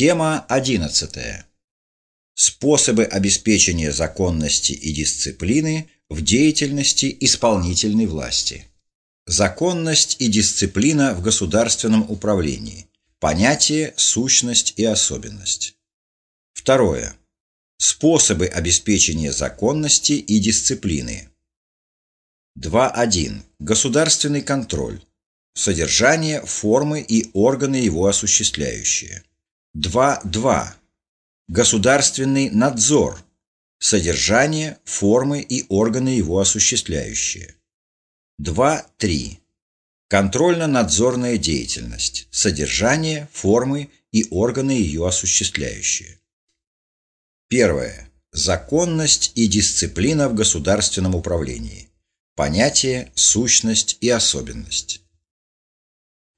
Тема 11. Способы обеспечения законности и дисциплины в деятельности исполнительной власти. Законность и дисциплина в государственном управлении. Понятие, сущность и особенность. Второе. Способы обеспечения законности и дисциплины. 2.1. Государственный контроль. Содержание, формы и органы его осуществляющие. 2.2. Государственный надзор. Содержание, формы и органы его осуществляющие. 2.3. Контрольно-надзорная деятельность. Содержание, формы и органы ее осуществляющие. Первое. Законность и дисциплина в государственном управлении. Понятие, сущность и особенность.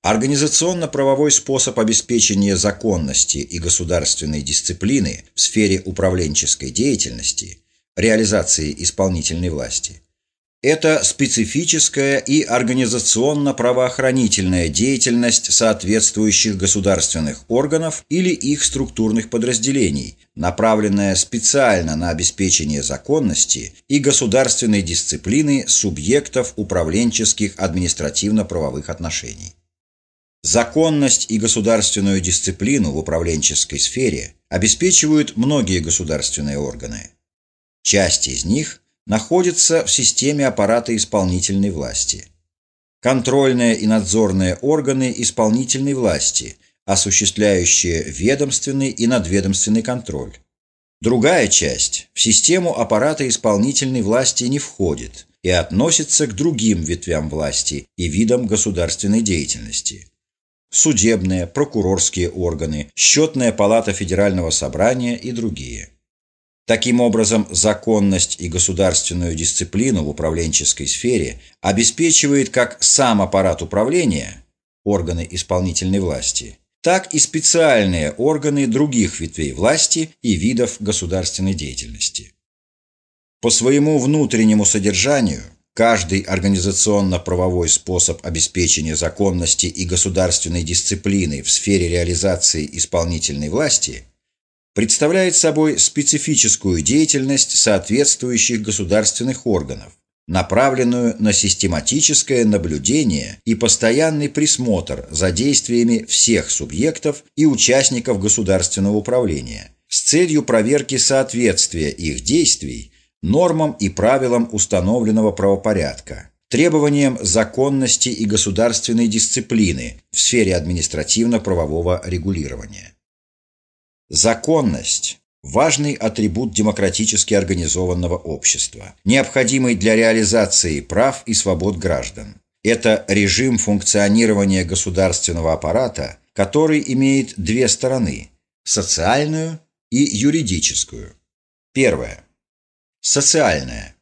Организационно-правовой способ обеспечения законности и государственной дисциплины в сфере управленческой деятельности, реализации исполнительной власти – это специфическая и организационно-правоохранительная деятельность соответствующих государственных органов или их структурных подразделений, направленная специально на обеспечение законности и государственной дисциплины субъектов управленческих административно-правовых отношений. Законность и государственную дисциплину в управленческой сфере обеспечивают многие государственные органы. Часть из них находится в системе аппарата исполнительной власти. Контрольные и надзорные органы исполнительной власти, осуществляющие ведомственный и надведомственный контроль. Другая часть в систему аппарата исполнительной власти не входит и относится к другим ветвям власти и видам государственной деятельности. Судебные, прокурорские органы, Счетная палата Федерального собрания и другие. Таким образом, законность и государственную дисциплину в управленческой сфере обеспечивает как сам аппарат управления, органы исполнительной власти, так и специальные органы других ветвей власти и видов государственной деятельности. По своему внутреннему содержанию каждый организационно-правовой способ обеспечения законности и государственной дисциплины в сфере реализации исполнительной власти представляет собой специфическую деятельность соответствующих государственных органов, направленную на систематическое наблюдение и постоянный присмотр за действиями всех субъектов и участников государственного управления с целью проверки соответствия их действий нормам и правилам установленного правопорядка, требованиям законности и государственной дисциплины в сфере административно-правового регулирования. Законность – важный атрибут демократически организованного общества, необходимый для реализации прав и свобод граждан. Это режим функционирования государственного аппарата, который имеет две стороны – социальную и юридическую. Первое. Социальное.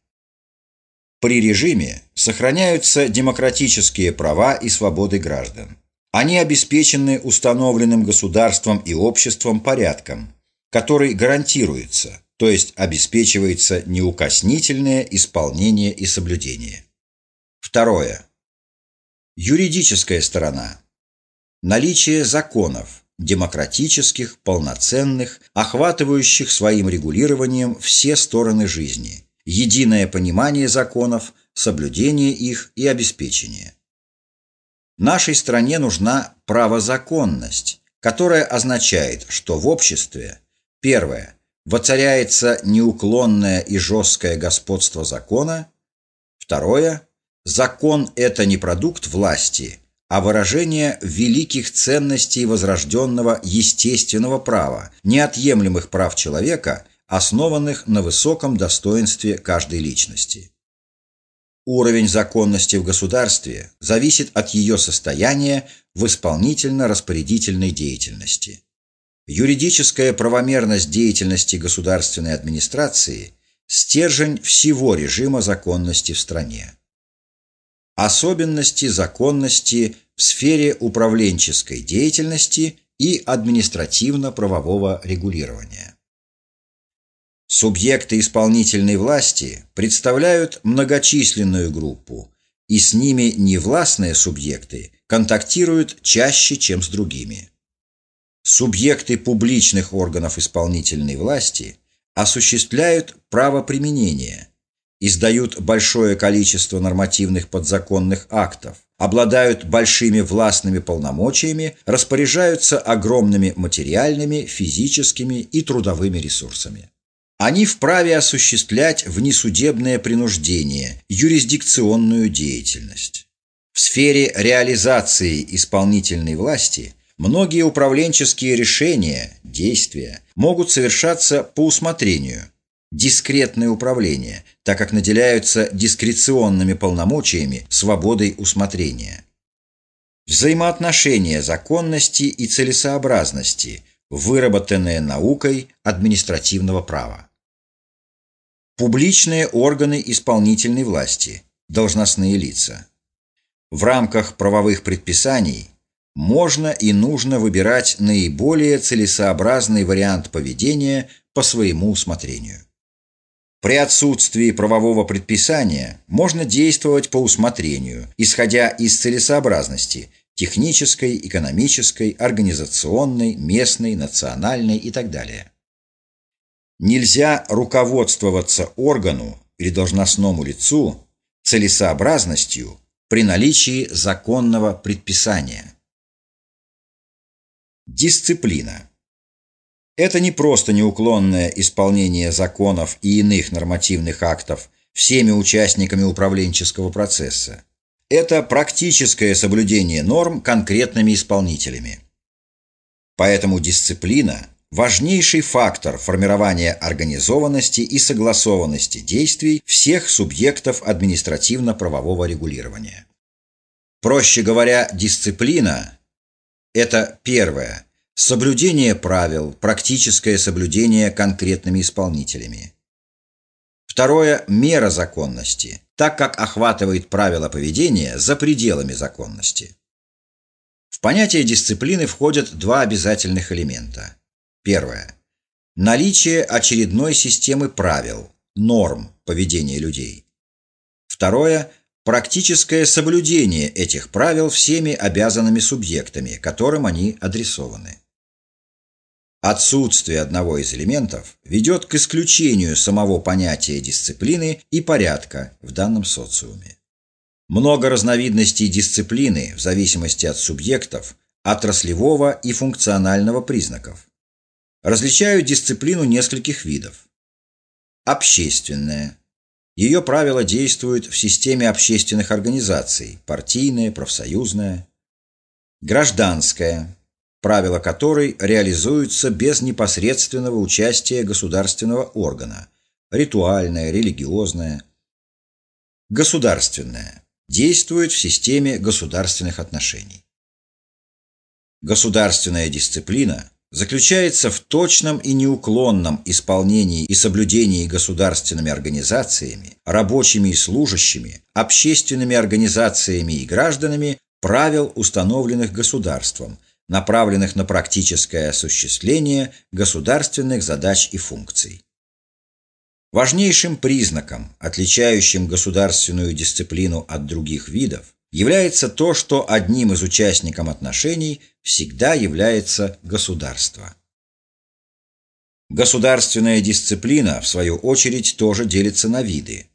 При режиме сохраняются демократические права и свободы граждан. Они обеспечены установленным государством и обществом порядком, который гарантируется, то есть обеспечивается неукоснительное исполнение и соблюдение. Второе. Юридическая сторона. Наличие законов, демократических, полноценных, охватывающих своим регулированием все стороны жизни, единое понимание законов, соблюдение их и обеспечение. Нашей стране нужна правозаконность, которая означает, что в обществе, первое, воцаряется неуклонное и жесткое господство закона, второе, закон – это не продукт власти, а выражение великих ценностей возрожденного естественного права, неотъемлемых прав человека, основанных на высоком достоинстве каждой личности. Уровень законности в государстве зависит от ее состояния в исполнительно-распорядительной деятельности. Юридическая правомерность деятельности государственной администрации – стержень всего режима законности в стране. Особенности законности в сфере управленческой деятельности и административно-правового регулирования. Субъекты исполнительной власти представляют многочисленную группу, и с ними невластные субъекты контактируют чаще, чем с другими. Субъекты публичных органов исполнительной власти осуществляют правоприменение, издают большое количество нормативных подзаконных актов, обладают большими властными полномочиями, распоряжаются огромными материальными, физическими и трудовыми ресурсами. Они вправе осуществлять внесудебное принуждение, юрисдикционную деятельность. В сфере реализации исполнительной власти многие управленческие решения, действия могут совершаться по усмотрению. Дискретное управление, так как наделяются дискреционными полномочиями, свободой усмотрения. Взаимоотношения законности и целесообразности, выработанные наукой административного права. Публичные органы исполнительной власти, должностные лица. В рамках правовых предписаний можно и нужно выбирать наиболее целесообразный вариант поведения по своему усмотрению. При отсутствии правового предписания можно действовать по усмотрению, исходя из целесообразности технической, экономической, организационной, местной, национальной и так далее. Нельзя руководствоваться органу или должностному лицу целесообразностью при наличии законного предписания. Дисциплина. Это не просто неуклонное исполнение законов и иных нормативных актов всеми участниками управленческого процесса. Это практическое соблюдение норм конкретными исполнителями. Поэтому дисциплина – важнейший фактор формирования организованности и согласованности действий всех субъектов административно-правового регулирования. Проще говоря, дисциплина – это первое – соблюдение правил, практическое соблюдение конкретными исполнителями. Второе – мера законности, так как охватывает правила поведения за пределами законности. В понятие дисциплины входят два обязательных элемента. Первое – наличие очередной системы правил, норм поведения людей. Второе – практическое соблюдение этих правил всеми обязанными субъектами, которым они адресованы. Отсутствие одного из элементов ведет к исключению самого понятия дисциплины и порядка в данном социуме. Много разновидностей дисциплины в зависимости от субъектов, отраслевого и функционального признаков. Различают дисциплину нескольких видов. Общественная. Ее правила действуют в системе общественных организаций – партийная, профсоюзная. Гражданская, правила которой реализуются без непосредственного участия государственного органа – ритуальная, религиозная. Государственная, действует в системе государственных отношений. Государственная дисциплина заключается в точном и неуклонном исполнении и соблюдении государственными организациями, рабочими и служащими, общественными организациями и гражданами правил, установленных государством, направленных на практическое осуществление государственных задач и функций. Важнейшим признаком, отличающим государственную дисциплину от других видов, является то, что одним из участников отношений всегда является государство. Государственная дисциплина, в свою очередь, тоже делится на виды.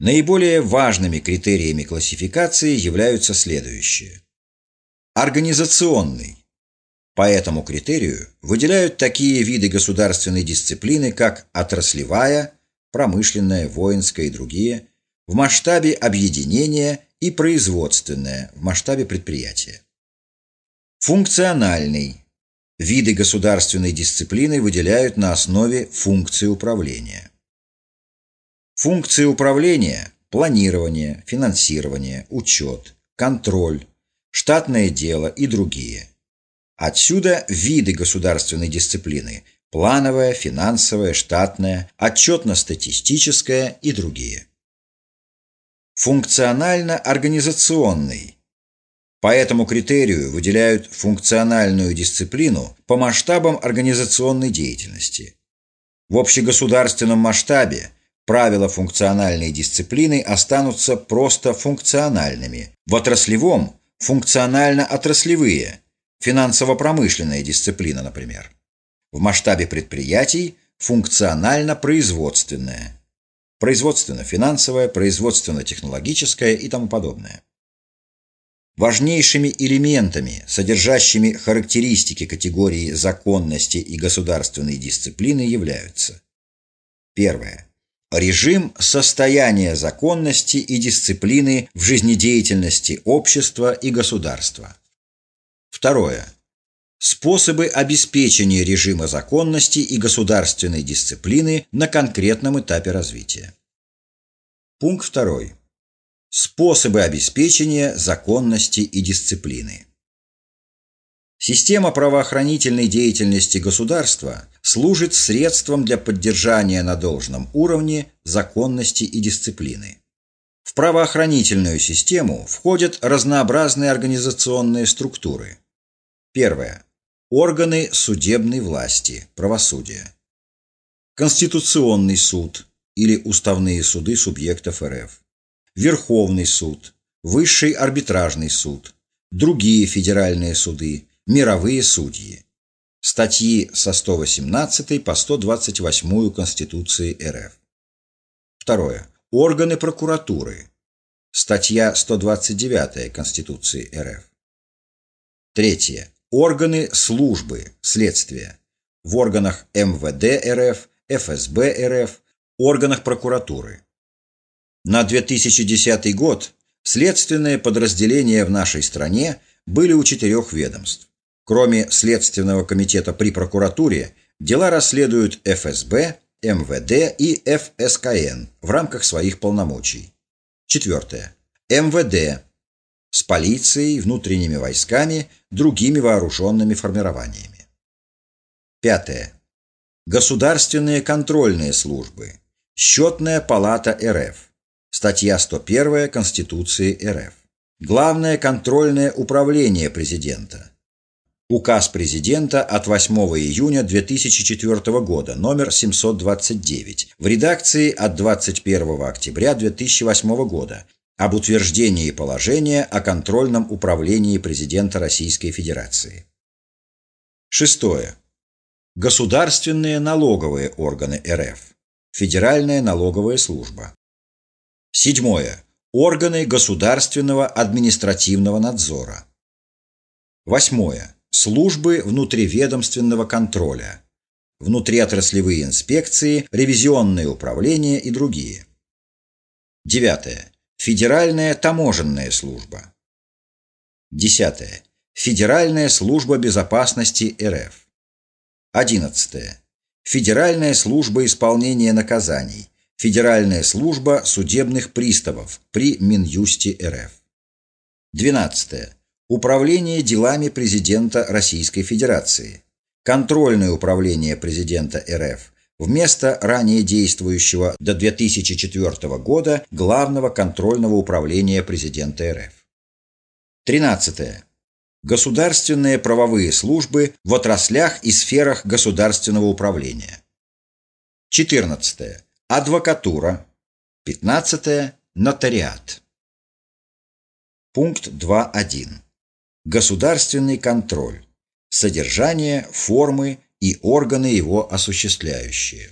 Наиболее важными критериями классификации являются следующие. Организационный. По этому критерию выделяют такие виды государственной дисциплины, как отраслевая, промышленная, воинская и другие, в масштабе объединения и производственное в масштабе предприятия. Функциональный. Виды государственной дисциплины выделяют на основе функции управления. Функции управления – планирование, финансирование, учет, контроль, штатное дело и другие. Отсюда виды государственной дисциплины – плановая, финансовая, штатная, отчетно-статистическая и другие. Функционально-организационный. По этому критерию выделяют функциональную дисциплину по масштабам организационной деятельности. В общегосударственном масштабе правила функциональной дисциплины останутся просто функциональными. В отраслевом – функционально-отраслевые, финансово-промышленная дисциплина, например. В масштабе предприятий функционально-производственная, производственно-финансовая, производственно-технологическая и тому подобное. Важнейшими элементами, содержащими характеристики категории законности и государственной дисциплины, являются: первое. Режим состояния законности и дисциплины в жизнедеятельности общества и государства. Второе. Способы обеспечения режима законности и государственной дисциплины на конкретном этапе развития. Пункт 2. Способы обеспечения законности и дисциплины. Система правоохранительной деятельности государства служит средством для поддержания на должном уровне законности и дисциплины. В правоохранительную систему входят разнообразные организационные структуры. Первое. Органы судебной власти, правосудия. Конституционный суд или уставные суды субъектов РФ. Верховный суд, Высший арбитражный суд, другие федеральные суды, мировые судьи. Статьи со 118 по 128 Конституции РФ. Второе. Органы прокуратуры. Статья 129 Конституции РФ. Третье. Органы службы, следствия. В органах МВД РФ, ФСБ РФ, органах прокуратуры. На 2010 год следственные подразделения в нашей стране были у 4 ведомств. Кроме Следственного комитета при прокуратуре, дела расследуют ФСБ, МВД и ФСКН в рамках своих полномочий. Четвертое. МВД с полицией, внутренними войсками, другими вооруженными формированиями. Пятое. Государственные контрольные службы. Счетная палата РФ. Статья 101 Конституции РФ. Главное контрольное управление президента. Указ президента от 8 июня 2004 года, номер 729, в редакции от 21 октября 2008 года, об утверждении положения о контрольном управлении президента Российской Федерации. Шестое. Государственные налоговые органы РФ. Федеральная налоговая служба. Седьмое. Органы государственного административного надзора. Восьмое. Службы внутриведомственного контроля, внутриотраслевые инспекции, ревизионные управления и другие. Девятое. Федеральная таможенная служба. Десятое. Федеральная служба безопасности РФ. 11. Федеральная служба исполнения наказаний, Федеральная служба судебных приставов при Минюсте РФ. 12. Управление делами президента Российской Федерации. Контрольное управление президента РФ вместо ранее действующего до 2004 года Главного контрольного управления президента РФ. 13. Государственные правовые службы в отраслях и сферах государственного управления. 14. Адвокатура. 15. Нотариат. Пункт 2.1. Государственный контроль. Содержание, формы и органы его осуществляющие.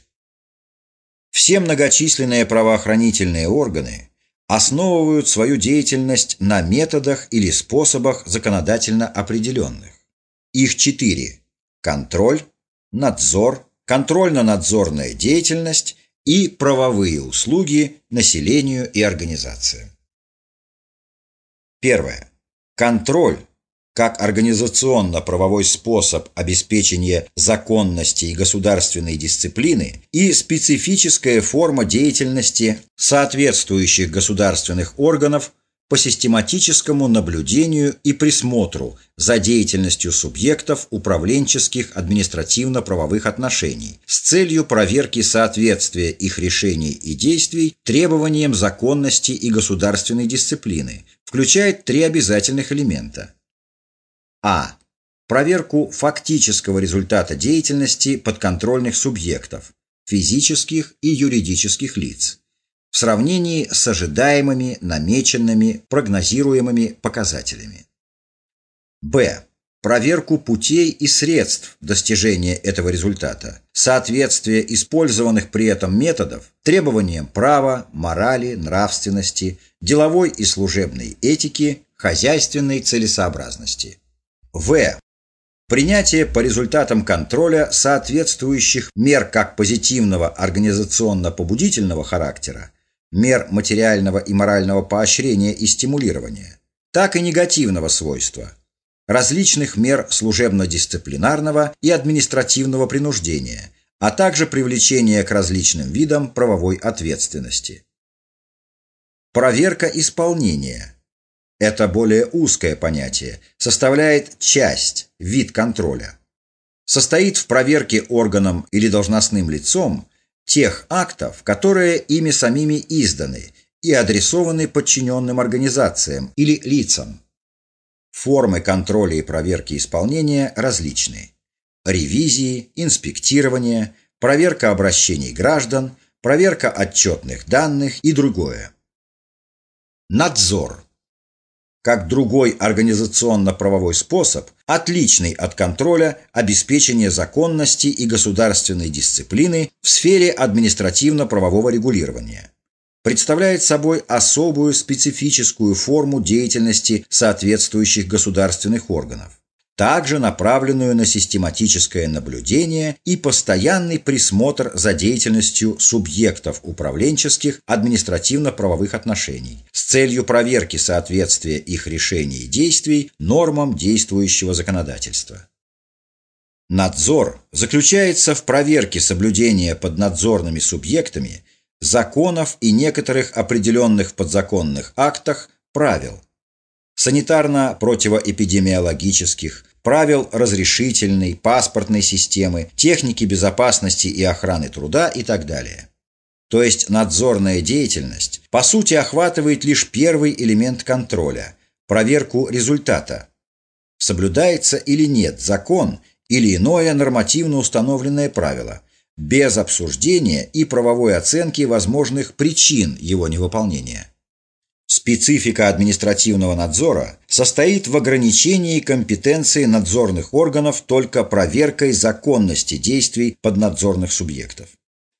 Все многочисленные правоохранительные органы основывают свою деятельность на методах или способах, законодательно определенных. Их 4: контроль, надзор, контрольно-надзорная деятельность и правовые услуги населению и организациям. Первое. Контроль как организационно-правовой способ обеспечения законности и государственной дисциплины и специфическая форма деятельности соответствующих государственных органов по систематическому наблюдению и присмотру за деятельностью субъектов управленческих административно-правовых отношений с целью проверки соответствия их решений и действий требованиям законности и государственной дисциплины, включает 3 обязательных элемента. А. Проверку фактического результата деятельности подконтрольных субъектов, физических и юридических лиц, в сравнении с ожидаемыми, намеченными, прогнозируемыми показателями. Б. проверку путей и средств достижения этого результата, соответствие использованных при этом методов требованиям права, морали, нравственности, деловой и служебной этики, хозяйственной целесообразности. В. Принятие по результатам контроля соответствующих мер как позитивного организационно-побудительного характера, мер материального и морального поощрения и стимулирования, так и негативного свойства, различных мер служебно-дисциплинарного и административного принуждения, а также привлечения к различным видам правовой ответственности. Проверка исполнения. Это более узкое понятие, составляет часть, вид контроля. Состоит в проверке органом или должностным лицом тех актов, которые ими самими изданы и адресованы подчиненным организациям или лицам. Формы контроля и проверки исполнения различны. Ревизии, инспектирование, проверка обращений граждан, проверка отчетных данных и другое. Надзор. Как другой организационно-правовой способ, отличный от контроля, обеспечение законности и государственной дисциплины в сфере административно-правового регулирования. Представляет собой особую специфическую форму деятельности соответствующих государственных органов, также направленную на систематическое наблюдение и постоянный присмотр за деятельностью субъектов управленческих административно-правовых отношений с целью проверки соответствия их решений и действий нормам действующего законодательства. Надзор заключается в проверке соблюдения поднадзорными субъектами законов и некоторых определенных подзаконных актах правил, санитарно-противоэпидемиологических, правил разрешительной, паспортной системы, техники безопасности и охраны труда и так далее. То есть надзорная деятельность, по сути, охватывает лишь первый элемент контроля – проверку результата. Соблюдается или нет закон или иное нормативно установленное правило, без обсуждения и правовой оценки возможных причин его невыполнения. Специфика административного надзора состоит в ограничении компетенции надзорных органов только проверкой законности действий поднадзорных субъектов.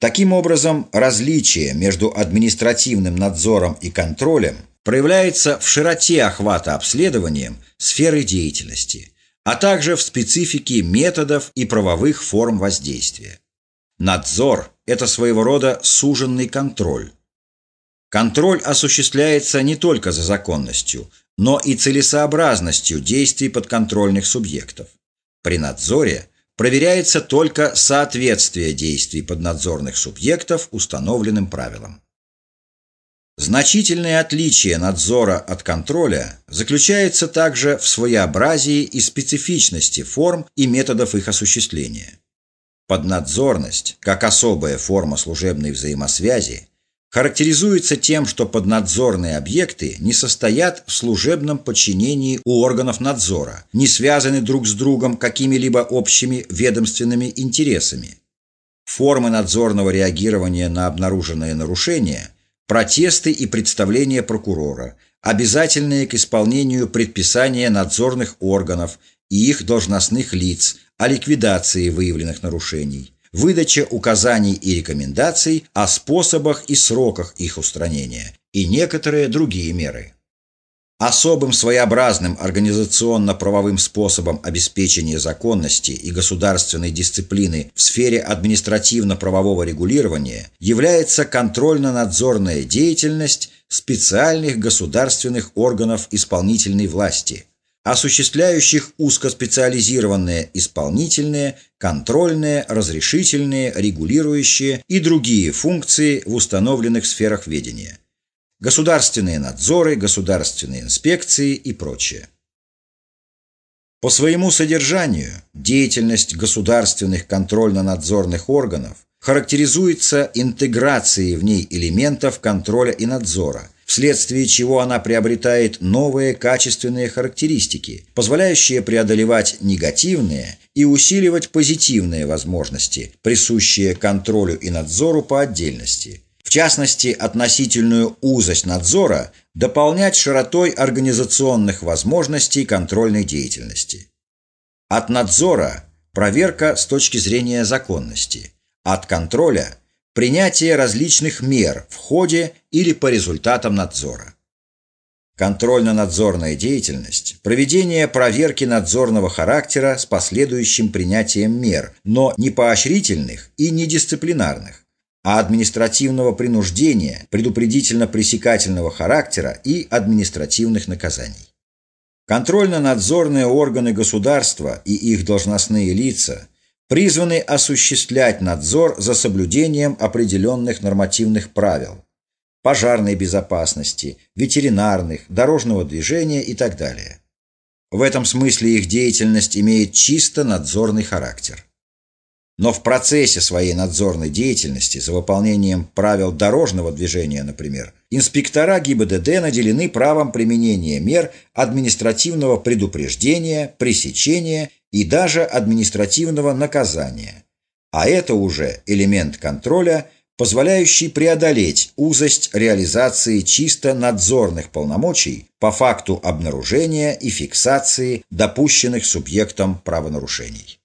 Таким образом, различие между административным надзором и контролем проявляется в широте охвата обследованием сферы деятельности, а также в специфике методов и правовых форм воздействия. Надзор – это своего рода суженный контроль. Контроль осуществляется не только за законностью, но и целесообразностью действий подконтрольных субъектов. При надзоре проверяется только соответствие действий поднадзорных субъектов установленным правилам. Значительное отличие надзора от контроля заключается также в своеобразии и специфичности форм и методов их осуществления. Поднадзорность, как особая форма служебной взаимосвязи, характеризуется тем, что поднадзорные объекты не состоят в служебном подчинении у органов надзора, не связаны друг с другом какими-либо общими ведомственными интересами. Формы надзорного реагирования на обнаруженные нарушения, протесты и представления прокурора, обязательные к исполнению предписания надзорных органов и их должностных лиц о ликвидации выявленных нарушений, выдача указаний и рекомендаций о способах и сроках их устранения и некоторые другие меры. Особым своеобразным организационно-правовым способом обеспечения законности и государственной дисциплины в сфере административно-правового регулирования является контрольно-надзорная деятельность специальных государственных органов исполнительной власти, осуществляющих узкоспециализированные исполнительные, контрольные, разрешительные, регулирующие и другие функции в установленных сферах ведения, государственные надзоры, государственные инспекции и прочее. По своему содержанию деятельность государственных контрольно-надзорных органов характеризуется интеграцией в ней элементов контроля и надзора, вследствие чего она приобретает новые качественные характеристики, позволяющие преодолевать негативные и усиливать позитивные возможности, присущие контролю и надзору по отдельности, в частности, относительную узость надзора дополнять широтой организационных возможностей контрольной деятельности. От надзора – проверка с точки зрения законности. От контроля – принятие различных мер в ходе или по результатам надзора. Контрольно-надзорная деятельность – проведение проверки надзорного характера с последующим принятием мер, но не поощрительных и не дисциплинарных, а административного принуждения, предупредительно-пресекательного характера и административных наказаний. Контрольно-надзорные органы государства и их должностные лица призваны осуществлять надзор за соблюдением определенных нормативных правил пожарной безопасности, ветеринарных, дорожного движения и так далее. В этом смысле их деятельность имеет чисто надзорный характер. Но в процессе своей надзорной деятельности за выполнением правил дорожного движения, например, инспектора ГИБДД наделены правом применения мер административного предупреждения, пресечения и даже административного наказания. А это уже элемент контроля, позволяющий преодолеть узость реализации чисто надзорных полномочий по факту обнаружения и фиксации допущенных субъектом правонарушений.